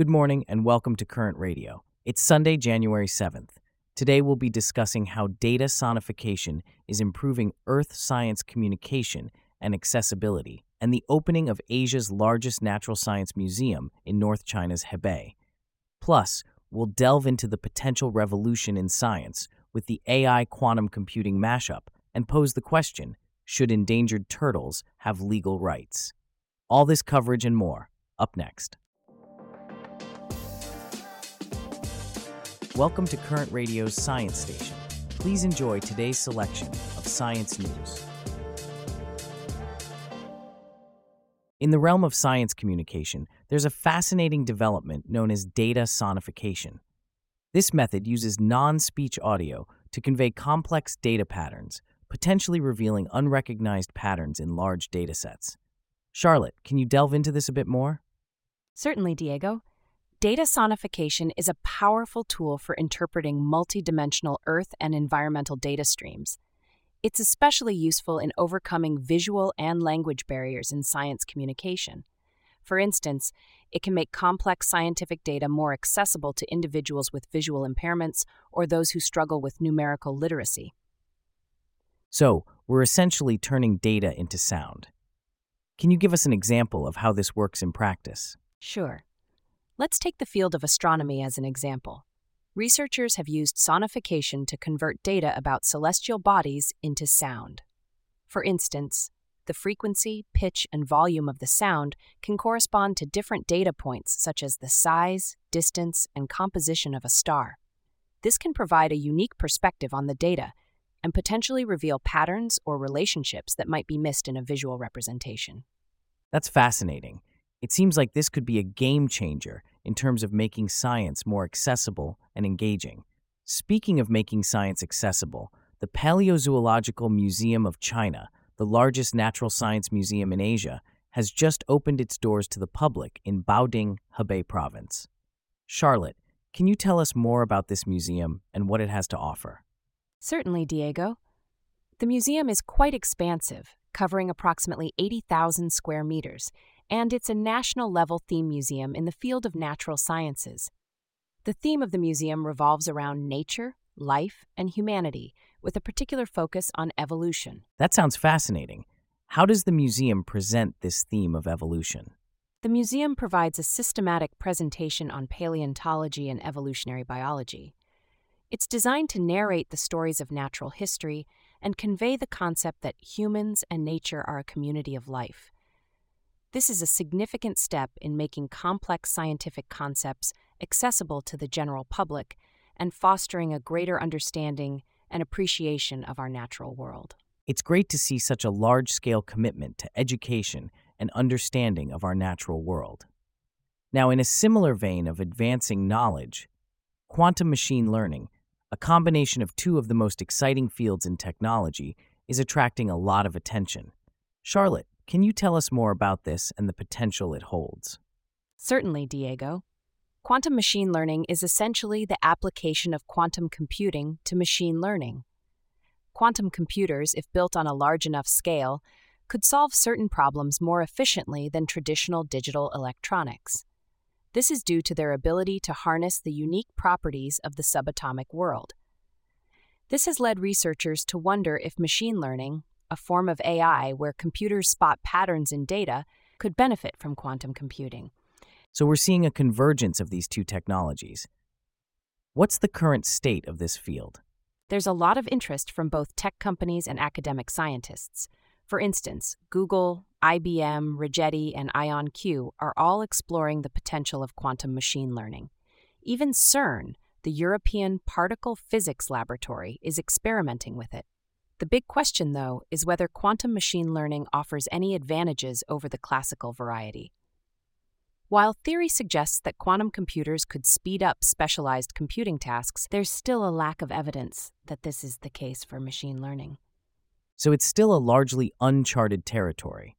Good morning and welcome to Current Radio. It's Sunday, January 7th. Today we'll be discussing how data sonification is improving Earth science communication and accessibility, and the opening of Asia's largest natural science museum in North China's Hebei. Plus, we'll delve into the potential revolution in science with the AI quantum computing mashup and pose the question, should endangered turtles have legal rights? All this coverage and more, up next. Welcome to Current Radio's Science Station. Please enjoy today's selection of science news. In the realm of science communication, there's a fascinating development known as data sonification. This method uses non-speech audio to convey complex data patterns, potentially revealing unrecognized patterns in large datasets. Charlotte, can you delve into this a bit more? Certainly, Diego. Data sonification is a powerful tool for interpreting multidimensional Earth and environmental data streams. It's especially useful in overcoming visual and language barriers in science communication. For instance, it can make complex scientific data more accessible to individuals with visual impairments or those who struggle with numerical literacy. So, we're essentially turning data into sound. Can you give us an example of how this works in practice? Sure. Let's take the field of astronomy as an example. Researchers have used sonification to convert data about celestial bodies into sound. For instance, the frequency, pitch, and volume of the sound can correspond to different data points such as the size, distance, and composition of a star. This can provide a unique perspective on the data and potentially reveal patterns or relationships that might be missed in a visual representation. That's fascinating. It seems like this could be a game changer in terms of making science more accessible and engaging. Speaking of making science accessible, the Paleozoological Museum of China, the largest natural science museum in Asia, has just opened its doors to the public in Baoding, Hebei Province. Charlotte, can you tell us more about this museum and what it has to offer? Certainly, Diego. The museum is quite expansive, covering approximately 80,000 square meters, and it's a national-level theme museum in the field of natural sciences. The theme of the museum revolves around nature, life, and humanity, with a particular focus on evolution. That sounds fascinating. How does the museum present this theme of evolution? The museum provides a systematic presentation on paleontology and evolutionary biology. It's designed to narrate the stories of natural history and convey the concept that humans and nature are a community of life. This is a significant step in making complex scientific concepts accessible to the general public and fostering a greater understanding and appreciation of our natural world. It's great to see such a large-scale commitment to education and understanding of our natural world. Now, in a similar vein of advancing knowledge, quantum machine learning, a combination of two of the most exciting fields in technology, is attracting a lot of attention. Charlotte, can you tell us more about this and the potential it holds? Certainly, Diego. Quantum machine learning is essentially the application of quantum computing to machine learning. Quantum computers, if built on a large enough scale, could solve certain problems more efficiently than traditional digital electronics. This is due to their ability to harness the unique properties of the subatomic world. This has led researchers to wonder if machine learning, a form of AI where computers spot patterns in data, could benefit from quantum computing. So we're seeing a convergence of these two technologies. What's the current state of this field? There's a lot of interest from both tech companies and academic scientists. For instance, Google, IBM, Rigetti, and IonQ are all exploring the potential of quantum machine learning. Even CERN, the European Particle Physics Laboratory, is experimenting with it. The big question, though, is whether quantum machine learning offers any advantages over the classical variety. While theory suggests that quantum computers could speed up specialized computing tasks, there's still a lack of evidence that this is the case for machine learning. So it's still a largely uncharted territory.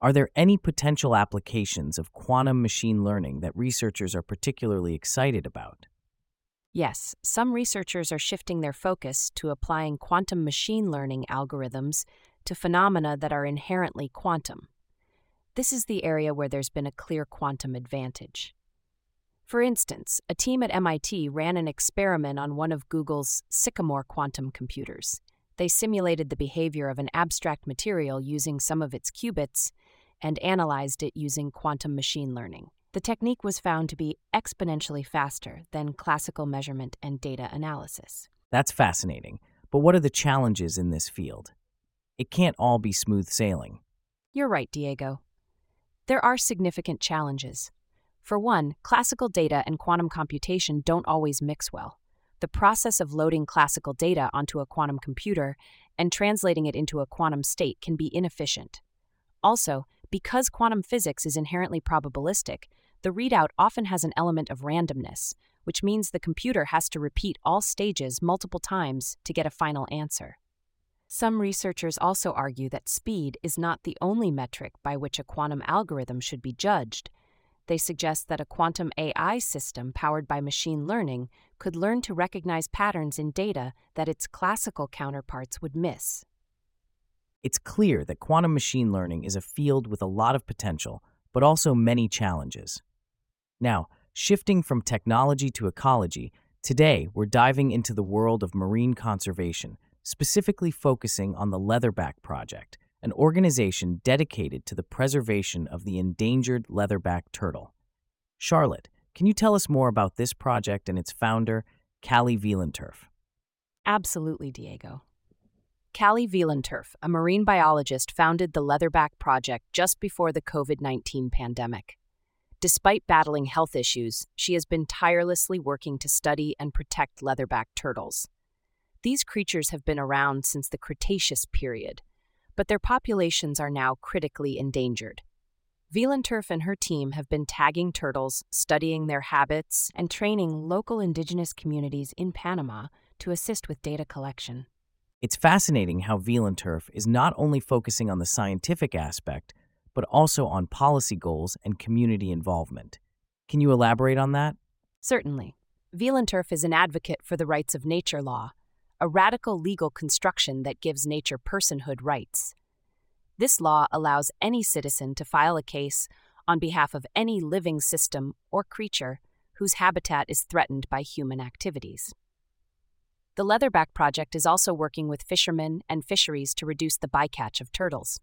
Are there any potential applications of quantum machine learning that researchers are particularly excited about? Yes, some researchers are shifting their focus to applying quantum machine learning algorithms to phenomena that are inherently quantum. This is the area where there's been a clear quantum advantage. For instance, a team at MIT ran an experiment on one of Google's Sycamore quantum computers. They simulated the behavior of an abstract material using some of its qubits and analyzed it using quantum machine learning. The technique was found to be exponentially faster than classical measurement and data analysis. That's fascinating. But what are the challenges in this field? It can't all be smooth sailing. You're right, Diego. There are significant challenges. For one, classical data and quantum computation don't always mix well. The process of loading classical data onto a quantum computer and translating it into a quantum state can be inefficient. Also, because quantum physics is inherently probabilistic, the readout often has an element of randomness, which means the computer has to repeat all stages multiple times to get a final answer. Some researchers also argue that speed is not the only metric by which a quantum algorithm should be judged. They suggest that a quantum AI system powered by machine learning could learn to recognize patterns in data that its classical counterparts would miss. It's clear that quantum machine learning is a field with a lot of potential, but also many challenges. Now, shifting from technology to ecology, today we're diving into the world of marine conservation, specifically focusing on the Leatherback Project, an organization dedicated to the preservation of the endangered leatherback turtle. Charlotte, can you tell us more about this project and its founder, Callie Veelenturf? Absolutely, Diego. Callie Veelenturf, a marine biologist, founded the Leatherback Project just before the COVID-19 pandemic. Despite battling health issues, she has been tirelessly working to study and protect leatherback turtles. These creatures have been around since the Cretaceous period, but their populations are now critically endangered. Veelenturf and her team have been tagging turtles, studying their habits, and training local indigenous communities in Panama to assist with data collection. It's fascinating how Veelenturf is not only focusing on the scientific aspect, but also on policy goals and community involvement. Can you elaborate on that? Certainly. Veelenturf is an advocate for the rights of nature law, a radical legal construction that gives nature personhood rights. This law allows any citizen to file a case on behalf of any living system or creature whose habitat is threatened by human activities. The Leatherback Project is also working with fishermen and fisheries to reduce the bycatch of turtles.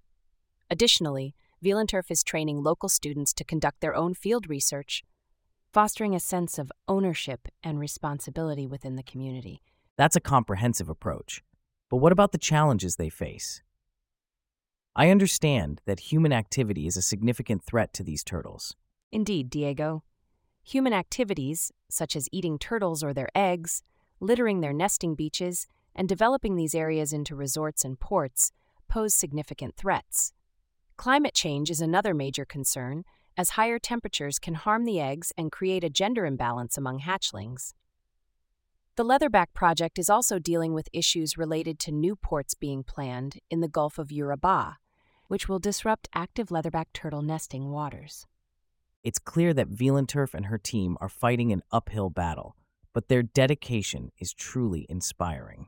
Additionally, Veelenturf is training local students to conduct their own field research, fostering a sense of ownership and responsibility within the community. That's a comprehensive approach. But what about the challenges they face? I understand that human activity is a significant threat to these turtles. Indeed, Diego. Human activities, such as eating turtles or their eggs, littering their nesting beaches, and developing these areas into resorts and ports, pose significant threats. Climate change is another major concern, as higher temperatures can harm the eggs and create a gender imbalance among hatchlings. The Leatherback Project is also dealing with issues related to new ports being planned in the Gulf of Urabá, which will disrupt active leatherback turtle nesting waters. It's clear that Veelenturf and her team are fighting an uphill battle, but their dedication is truly inspiring.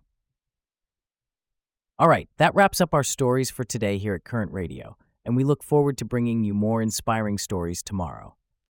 All right, that wraps up our stories for today here at Current Radio, and we look forward to bringing you more inspiring stories tomorrow.